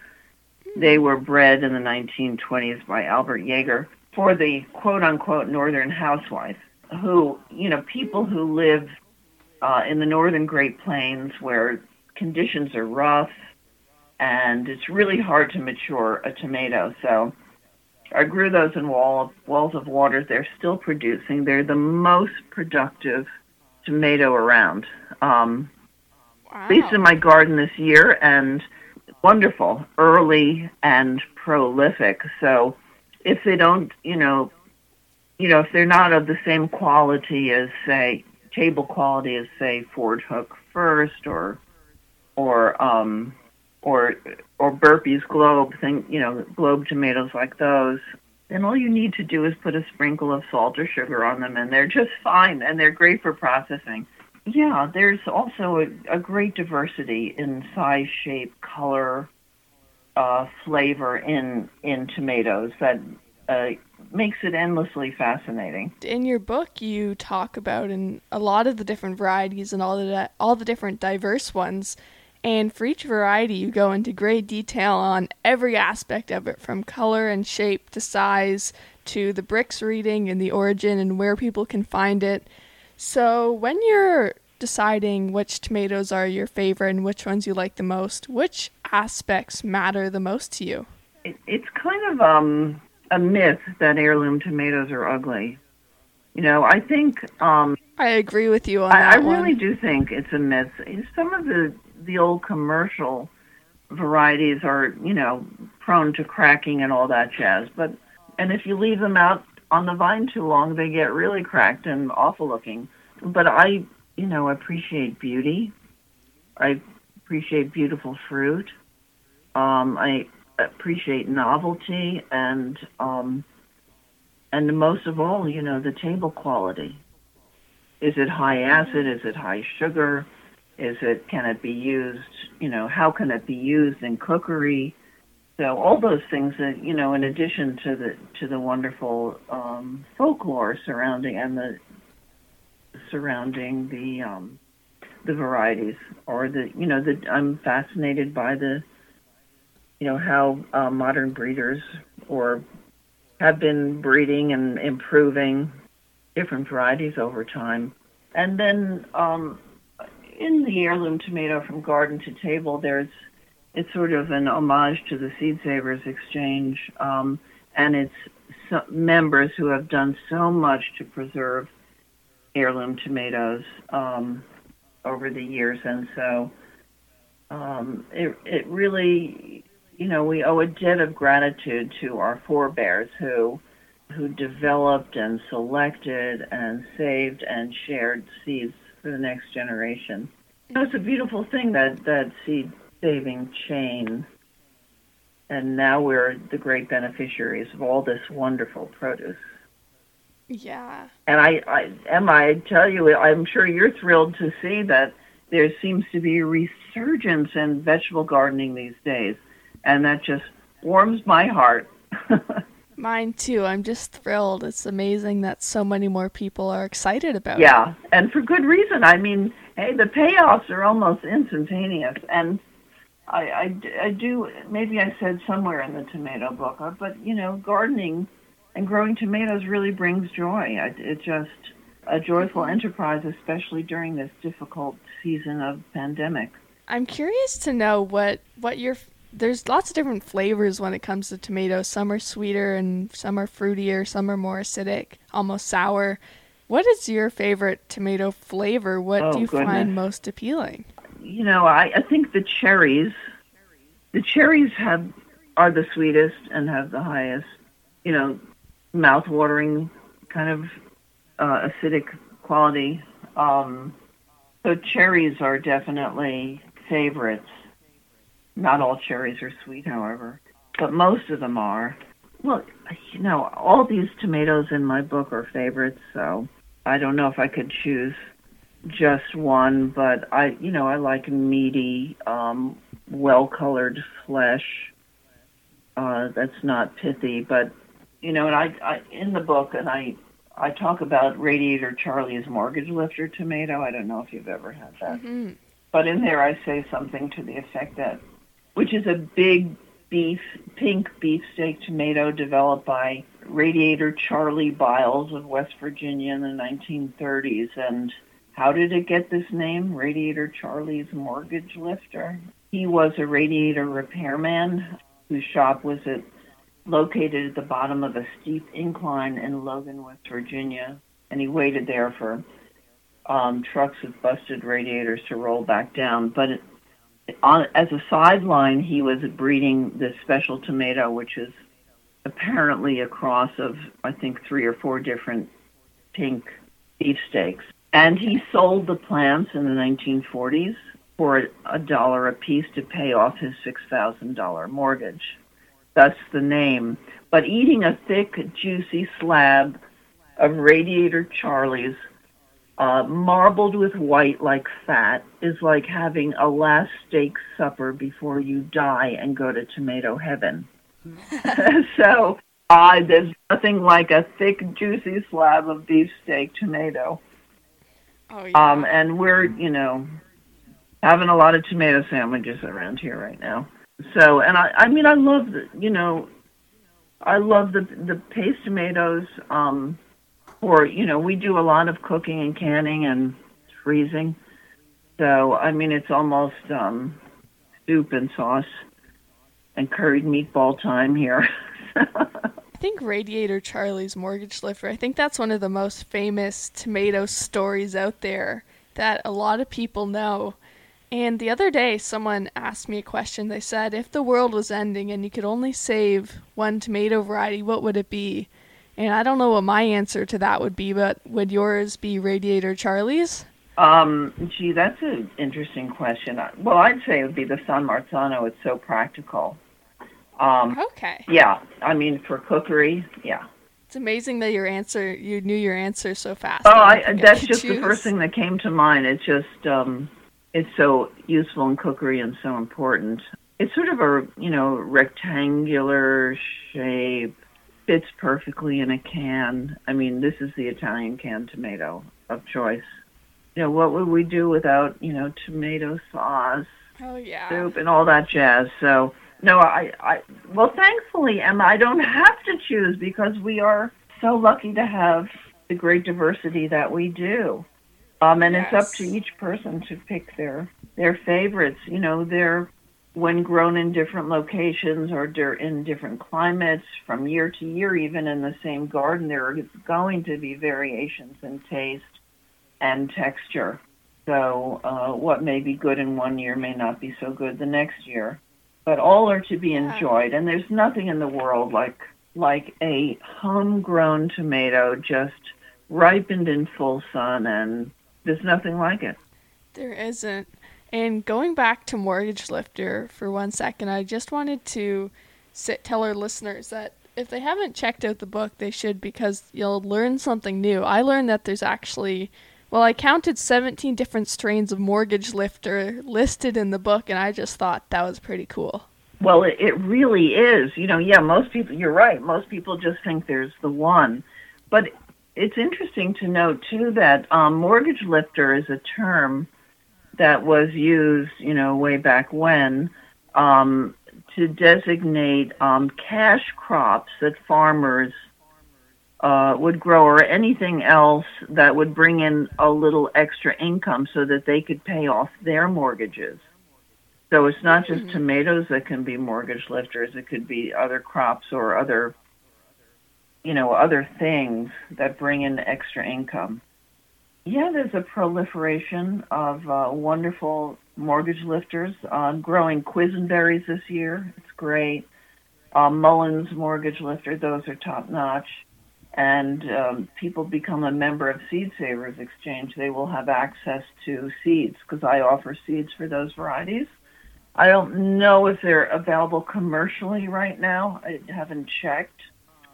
They were bred in the 1920s by Albert Yeager for the quote-unquote northern housewife, who, you know, people who live in the northern Great Plains where conditions are rough, and it's really hard to mature a tomato. So I grew those in walls of water. They're still producing. They're the most productive tomato around, wow. At least in my garden this year, and wonderful, early and prolific. So if they don't, you know, if they're not of the same quality as, say, table quality as, say, Fordhook First or Burpee's Globe thing, you know, globe tomatoes like those, then all you need to do is put a sprinkle of salt or sugar on them, and they're just fine, and they're great for processing. Yeah, there's also a great diversity in size, shape, color, flavor in tomatoes that makes it endlessly fascinating. In your book, you talk about a lot of the different varieties and all the different diverse ones. And for each variety, you go into great detail on every aspect of it, from color and shape to size to the Brix reading and the origin and where people can find it. So when you're deciding which tomatoes are your favorite and which ones you like the most, which aspects matter the most to you? It's kind of a myth that heirloom tomatoes are ugly. You know, I think... I agree with you on that one. I really do think it's a myth. Some of the old commercial varieties are, you know, prone to cracking and all that jazz. And if you leave them out on the vine too long, they get really cracked and awful looking. But I, you know, appreciate beauty. I appreciate beautiful fruit. I appreciate novelty and most of all, you know, the table quality. Is it high acid? Is it high sugar? Can it be used, you know, how can it be used in cookery? So all those things that, you know, in addition to the wonderful folklore surrounding the varieties, or I'm fascinated by the, you know, how modern breeders have been breeding and improving different varieties over time. And then in the heirloom tomato from garden to table, it's sort of an homage to the Seed Savers Exchange and its members who have done so much to preserve heirloom tomatoes over the years. And so it really, you know, we owe a debt of gratitude to our forebears who developed and selected and saved and shared seeds for the next generation. You know, it's a beautiful thing, that seed saving chain, and now we're the great beneficiaries of all this wonderful produce. Yeah. And Emma, I tell you, I'm sure you're thrilled to see that there seems to be a resurgence in vegetable gardening these days, and that just warms my heart. Mine too. I'm just thrilled. It's amazing that so many more people are excited about it. Yeah, and for good reason. I mean, hey, the payoffs are almost instantaneous, and I do, maybe I said somewhere in the tomato book, but, you know, gardening and growing tomatoes really brings joy. It's just a joyful enterprise, especially during this difficult season of pandemic. I'm curious to know what your, there's lots of different flavors when it comes to tomatoes. Some are sweeter and some are fruitier, some are more acidic, almost sour. What is your favorite tomato flavor? What do you find most appealing? You know, I think the cherries. The cherries are the sweetest and have the highest, you know, mouth-watering kind of acidic quality. So cherries are definitely favorites. Not all cherries are sweet, however, but most of them are. Well, you know, all these tomatoes in my book are favorites, so I don't know if I could choose just one, but I like meaty, well-colored flesh that's not pithy. But, you know, and I in the book, and I talk about Radiator Charlie's Mortgage Lifter tomato. I don't know if you've ever had that. Mm-hmm. But in there I say something to the effect that, which is a big pink beefsteak tomato developed by Radiator Charlie Biles of West Virginia in the 1930s. And how did it get this name, Radiator Charlie's Mortgage Lifter? He was a radiator repairman whose shop was located at the bottom of a steep incline in Logan, West Virginia, and he waited there for trucks with busted radiators to roll back down. But as a sideline, he was breeding this special tomato, which is apparently a cross of, I think, 3 or 4 different pink beefsteaks. And he sold the plants in the 1940s for $1 a piece to pay off his $6,000 mortgage. That's the name. But eating a thick, juicy slab of Radiator Charlie's, marbled with white like fat, is like having a last steak supper before you die and go to tomato heaven. So there's nothing like a thick, juicy slab of beefsteak tomato. Oh, yeah. And we're, you know, having a lot of tomato sandwiches around here right now. So, and I mean, I love the, you know, I love the paste tomatoes. Or, you know, we do a lot of cooking and canning and freezing. So, I mean, it's almost soup and sauce and curried meatball time here. I think Radiator Charlie's Mortgage Lifter, I think that's one of the most famous tomato stories out there that a lot of people know. And the other day, someone asked me a question. They said, if the world was ending and you could only save one tomato variety, what would it be? And I don't know what my answer to that would be, but would yours be Radiator Charlie's? Gee, that's an interesting question. Well, I'd say it would be the San Marzano. It's so practical. Okay. Yeah, I mean, for cookery, yeah. It's amazing that you knew your answer so fast. Oh, that's just the first thing that came to mind. It's just, it's so useful in cookery and so important. It's sort of a, you know, rectangular shape. Fits perfectly in a can. I mean, this is the Italian canned tomato of choice. You know, what would we do without, you know, tomato sauce, soup, and all that jazz? So, no, well, thankfully, Emma, I don't have to choose because we are so lucky to have the great diversity that we do. And it's up to each person to pick their favorites. You know, their when grown in different locations or in different climates from year to year, even in the same garden, there are going to be variations in taste and texture. So what may be good in one year may not be so good the next year. But all are to be enjoyed. And there's nothing in the world like a homegrown tomato just ripened in full sun, and there's nothing like it. There isn't. And going back to Mortgage Lifter for one second, I just wanted to tell our listeners that if they haven't checked out the book, they should, because you'll learn something new. I learned that there's actually, well, I counted 17 different strains of Mortgage Lifter listed in the book, and I just thought that was pretty cool. Well, it really is. You know, yeah, most people, you're right, most people just think there's the one. But it's interesting to note, too, that Mortgage Lifter is a term that was used, you know, way back when, to designate cash crops that farmers would grow, or anything else that would bring in a little extra income so that they could pay off their mortgages. So it's not just tomatoes that can be mortgage lifters. It could be other crops or other, you know, other things that bring in extra income. Yeah, there's a proliferation of wonderful mortgage lifters. Growing quisenberries this year, it's great. Mullen's mortgage lifter, those are top-notch. And people become a member of Seed Savers Exchange. They will have access to seeds because I offer seeds for those varieties. I don't know if they're available commercially right now. I haven't checked.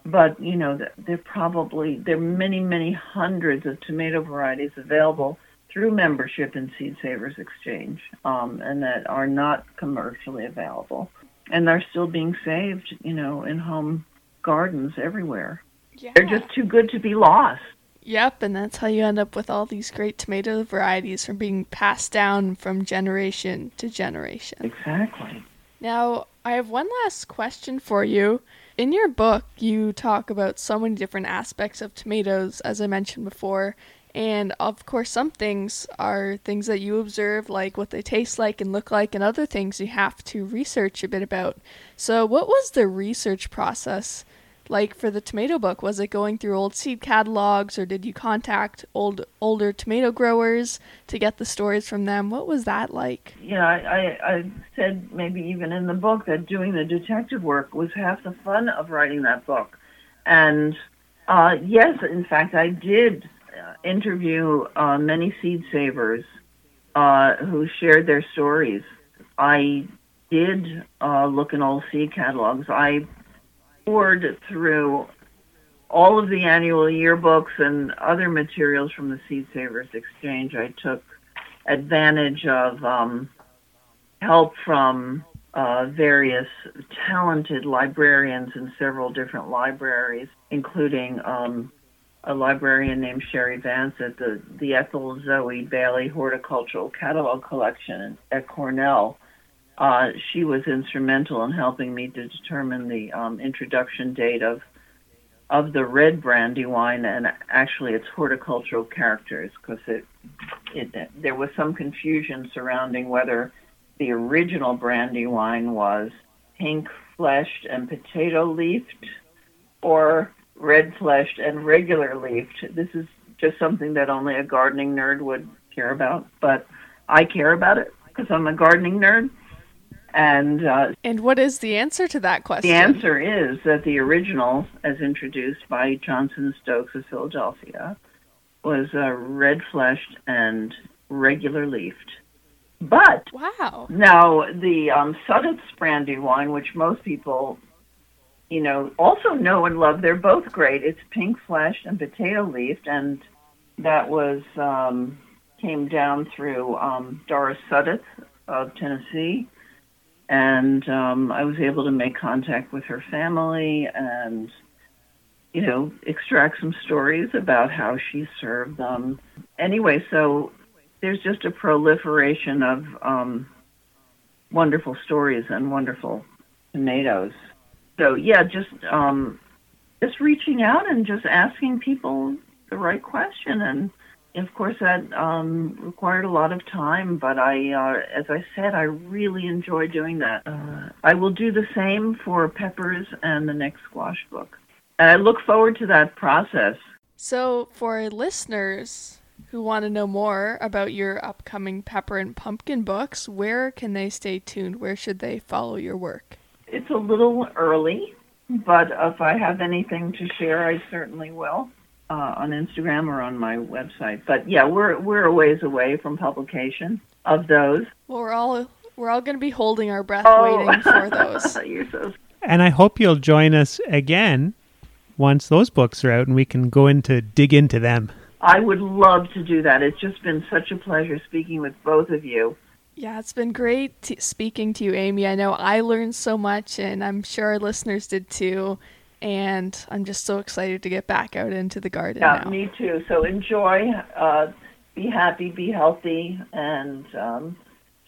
But, you know, there are many, many hundreds of tomato varieties available through membership in Seed Savers Exchange, and that are not commercially available. And they're still being saved, you know, in home gardens everywhere. Yeah. They're just too good to be lost. Yep, and that's how you end up with all these great tomato varieties from being passed down from generation to generation. Exactly. Now, I have one last question for you. In your book, you talk about so many different aspects of tomatoes, as I mentioned before, and of course some things are things that you observe, like what they taste like and look like, and other things you have to research a bit about. So what was the research process like for the tomato book? Was it going through old seed catalogs, or did you contact older tomato growers to get the stories from them? What was that like? Yeah, I said maybe even in the book that doing the detective work was half the fun of writing that book. And yes, in fact, I did interview many seed savers who shared their stories. I did look in old seed catalogs. I poured through all of the annual yearbooks and other materials from the Seed Savers Exchange. I took advantage of help from various talented librarians in several different libraries, including a librarian named Sherry Vance at the Ethel Zoe Bailey Horticultural Catalog Collection at Cornell. She was instrumental in helping me to determine the introduction date of the red brandywine and actually its horticultural characters, because there was some confusion surrounding whether the original brandywine was pink-fleshed and potato-leafed or red-fleshed and regular-leafed. This is just something that only a gardening nerd would care about, but I care about it because I'm a gardening nerd. And what is the answer to that question? The answer is that the original, as introduced by Johnson Stokes of Philadelphia, was red-fleshed and regular-leafed. But wow! Now, the Suddett's brandywine, which most people, you know, also know and love, they're both great. It's pink-fleshed and potato-leafed, and that was came down through Doris Suddett of Tennessee. And I was able to make contact with her family and, you know, extract some stories about how she served them. Anyway, so there's just a proliferation of wonderful stories and wonderful tomatoes. So, yeah, just reaching out and just asking people the right question. And, of course, that required a lot of time, but as I said, I really enjoy doing that. I will do the same for peppers and the next squash book. And I look forward to that process. So for listeners who want to know more about your upcoming pepper and pumpkin books, where can they stay tuned? Where should they follow your work? It's a little early, but if I have anything to share, I certainly will. On Instagram or on my website. But yeah, we're a ways away from publication of those. Well, we're all going to be holding our breath waiting for those. You're so... And I hope you'll join us again once those books are out and we can dig into them. I would love to do that. It's just been such a pleasure speaking with both of you. Yeah, it's been great speaking to you, Amy. I know I learned so much, and I'm sure our listeners did too. And I'm just so excited to get back out into the garden now. Me too. So enjoy, be happy, be healthy, and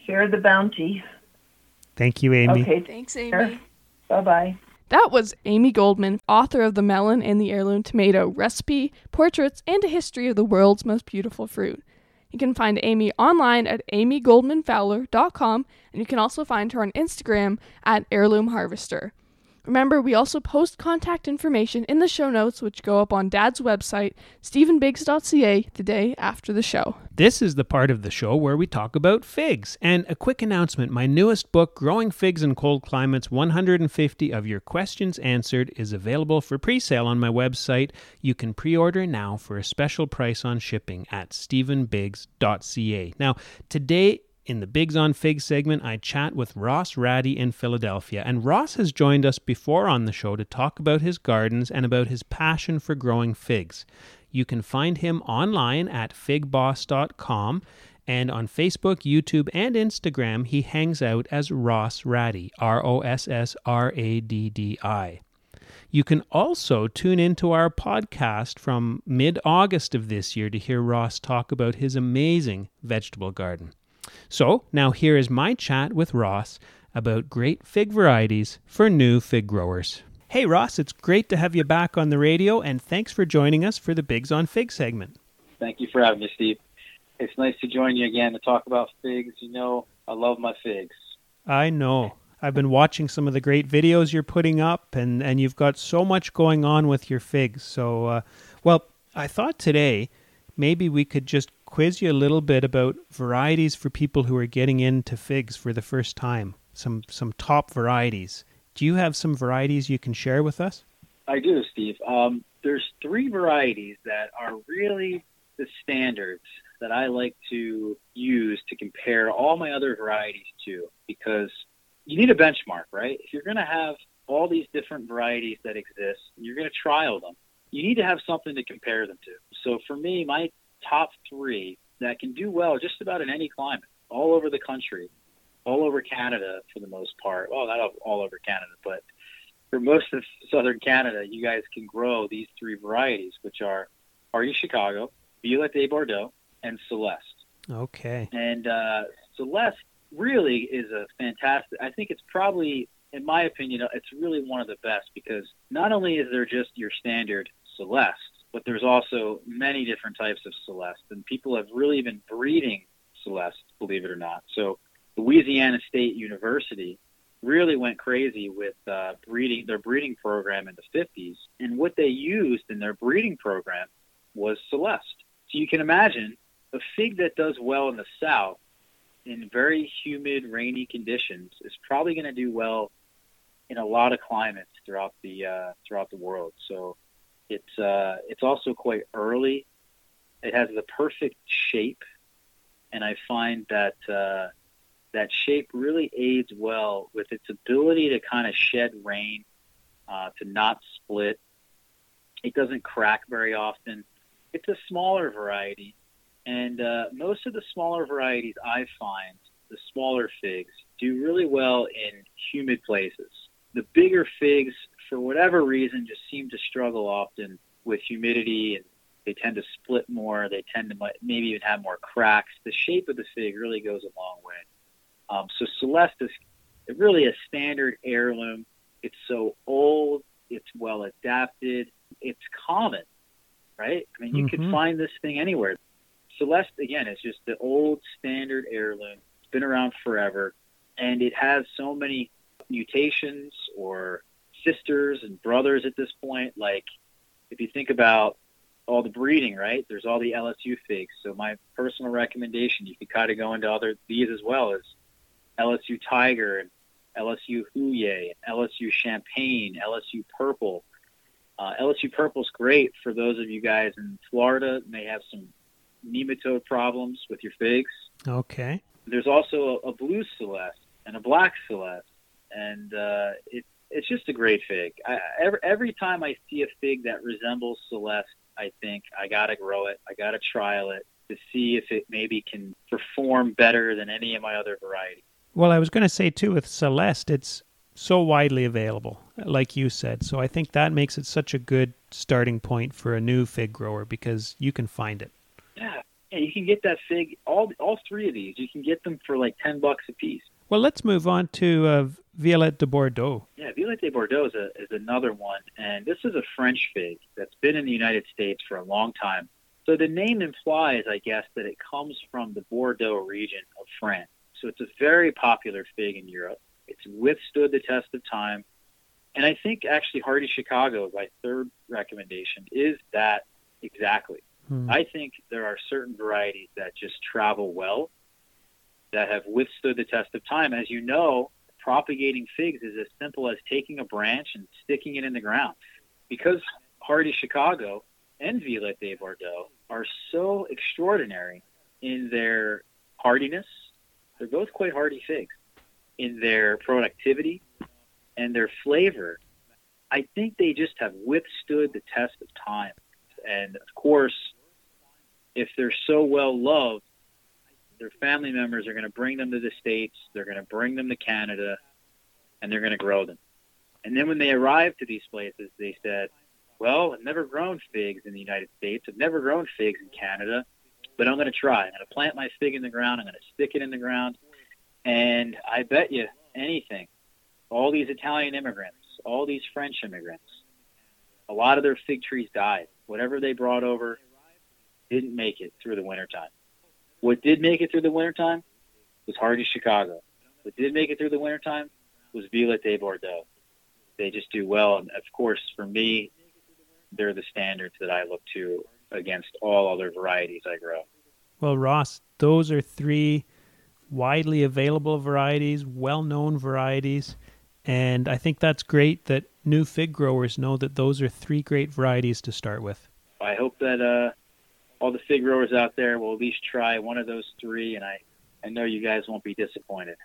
share the bounty. Thank you, Amy. Okay, thanks, Amy. Bye-bye. That was Amy Goldman, author of The Melon and the Heirloom Tomato, Recipe, Portraits, and a History of the World's Most Beautiful Fruit. You can find Amy online at amygoldmanfowler.com, and you can also find her on Instagram at heirloomharvester. Remember, we also post contact information in the show notes, which go up on Dad's website, stephenbiggs.ca, the day after the show. This is the part of the show where we talk about figs. And a quick announcement, my newest book, Growing Figs in Cold Climates, 150 of Your Questions Answered, is available for pre-sale on my website. You can pre-order now for a special price on shipping at stephenbiggs.ca. Now, today, in the Bigs on Figs segment, I chat with Ross Raddi in Philadelphia, and Ross has joined us before on the show to talk about his gardens and about his passion for growing figs. You can find him online at figboss.com, and on Facebook, YouTube, and Instagram, he hangs out as Ross Raddi, R-O-S-S-R-A-D-D-I. You can also tune into our podcast from mid-August of this year to hear Ross talk about his amazing vegetable garden. So, now here is my chat with Ross about great fig varieties for new fig growers. Hey Ross, it's great to have you back on the radio, and thanks for joining us for the Bigs on Fig segment. Thank you for having me, Steve. It's nice to join you again to talk about figs. You know, I love my figs. I know. I've been watching some of the great videos you're putting up, and you've got so much going on with your figs. So, well, I thought today maybe we could just quiz you a little bit about varieties for people who are getting into figs for the first time, some top varieties. Do you have some varieties you can share with us? I do, Steve. There's three varieties that are really the standards that I like to use to compare all my other varieties to, because you need a benchmark, right? If you're going to have all these different varieties that exist, you're going to trial them. You need to have something to compare them to. So for me, my top three that can do well just about in any climate, all over the country, all over Canada for the most part. Well, not all over Canada, but for most of southern Canada, you guys can grow these three varieties, which are Hardy Chicago, Violette de Bordeaux, and Celeste. Okay. And Celeste really is a fantastic, I think it's probably, in my opinion, it's really one of the best because not only is there just your standard Celeste, but there's also many different types of Celeste, and people have really been breeding Celeste, believe it or not. So Louisiana State University really went crazy with their breeding program in the 50s, and what they used in their breeding program was Celeste. So you can imagine a fig that does well in the South in very humid, rainy conditions is probably going to do well in a lot of climates throughout the world. So it's also quite early. It has the perfect shape, and I find that that shape really aids well with its ability to kind of shed rain, to not split. It doesn't crack very often. It's a smaller variety, and most of the smaller varieties I find, the smaller figs, do really well in humid places. The bigger figs, for whatever reason, just seem to struggle often with humidity, and they tend to split more. They tend to maybe even have more cracks. The shape of the fig really goes a long way. So Celeste is really a standard heirloom. It's so old. It's well adapted. It's common, right? I mean, you could find this thing anywhere. Celeste, again, is just the old standard heirloom. It's been around forever, and it has so many mutations or sisters and brothers at this point. Like, if you think about all the breeding, right, there's all the LSU figs. So my personal recommendation, you could kind of go into other these as well, is LSU Tiger and LSU Houillet, LSU Champagne, LSU Purple. LSU Purple's great for those of you guys in Florida may have some nematode problems with your figs. Okay. There's also a blue Celeste and a black Celeste, and it's just a great fig. Every time I see a fig that resembles Celeste, I think I got to grow it. I got to trial it to see if it maybe can perform better than any of my other varieties. Well, I was going to say, too, with Celeste, it's so widely available, like you said. So I think that makes it such a good starting point for a new fig grower because you can find it. Yeah, and you can get that fig, all three of these, you can get them for like $10 a piece. Well, let's move on to Violette de Bordeaux. Yeah, Violette de Bordeaux is another one, and this is a French fig that's been in the United States for a long time. So the name implies, I guess, that it comes from the Bordeaux region of France. So it's a very popular fig in Europe. It's withstood the test of time, and I think actually Hardy Chicago, my third recommendation, is that exactly. I think there are certain varieties that just travel well, that have withstood the test of time. As you know, propagating figs is as simple as taking a branch and sticking it in the ground. Because Hardy Chicago and Violette de Bordeaux are so extraordinary in their hardiness, they're both quite hardy figs, in their productivity and their flavor. I think they just have withstood the test of time. And, of course, if they're so well-loved, their family members are going to bring them to the States, they're going to bring them to Canada, and they're going to grow them. And then when they arrived to these places, they said, well, I've never grown figs in the United States, I've never grown figs in Canada, but I'm going to try. I'm going to plant my fig in the ground, I'm going to stick it in the ground, and I bet you anything, all these Italian immigrants, all these French immigrants, a lot of their fig trees died. Whatever they brought over didn't make it through the wintertime. What did make it through the wintertime was Hardy Chicago. What did make it through the wintertime was Violette de Bordeaux. They just do well. And, of course, for me, they're the standards that I look to against all other varieties I grow. Well, Ross, those are three widely available varieties, well-known varieties, and I think that's great that new fig growers know that those are three great varieties to start with. I hope that all the fig growers out there will at least try one of those three, and I know you guys won't be disappointed.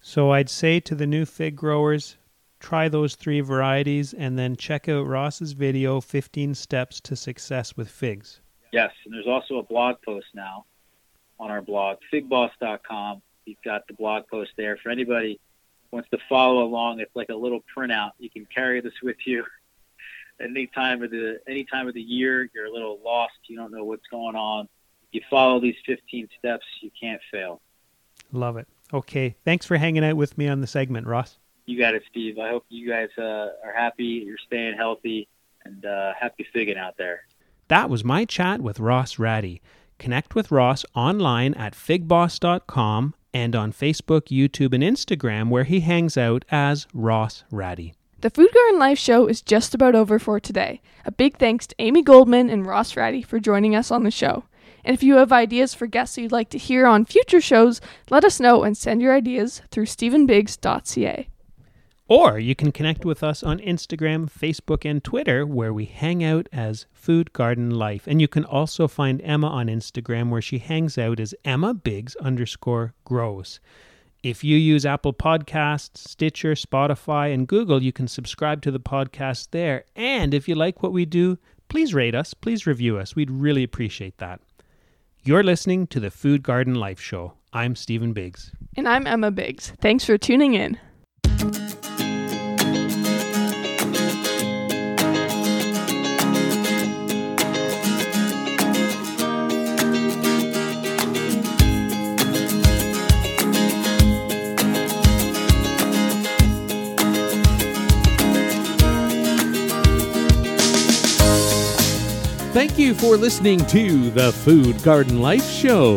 So I'd say to the new fig growers, try those three varieties, and then check out Ross's video, 15 Steps to Success with Figs. Yes, and there's also a blog post now on our blog, figboss.com. You've got the blog post there for anybody wants to follow along. It's like a little printout. You can carry this with you any time of the year, you're a little lost. You don't know what's going on. You follow these 15 steps, you can't fail. Love it. Okay. Thanks for hanging out with me on the segment, Ross. You got it, Steve. I hope you guys are happy, you're staying healthy, and happy figging out there. That was my chat with Ross Raddi. Connect with Ross online at figboss.com and on Facebook, YouTube, and Instagram, where he hangs out as Ross Raddi. The Food Garden Life Show is just about over for today. A big thanks to Amy Goldman and Ross Raddi for joining us on the show. And if you have ideas for guests you'd like to hear on future shows, let us know and send your ideas through stephenbiggs.ca. Or you can connect with us on Instagram, Facebook, and Twitter, where we hang out as Food Garden Life. And you can also find Emma on Instagram, where she hangs out as emmabiggs_grows. If you use Apple Podcasts, Stitcher, Spotify, and Google, you can subscribe to the podcast there. And if you like what we do, please rate us, please review us. We'd really appreciate that. You're listening to the Food Garden Life Show. I'm Stephen Biggs. And I'm Emma Biggs. Thanks for tuning in. Thank you for listening to the Food Garden Life Show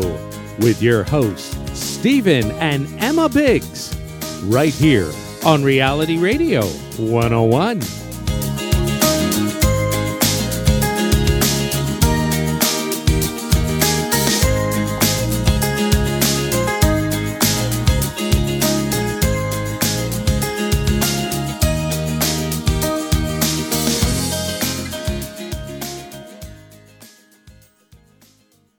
with your hosts, Stephen and Emma Biggs, right here on Reality Radio 101.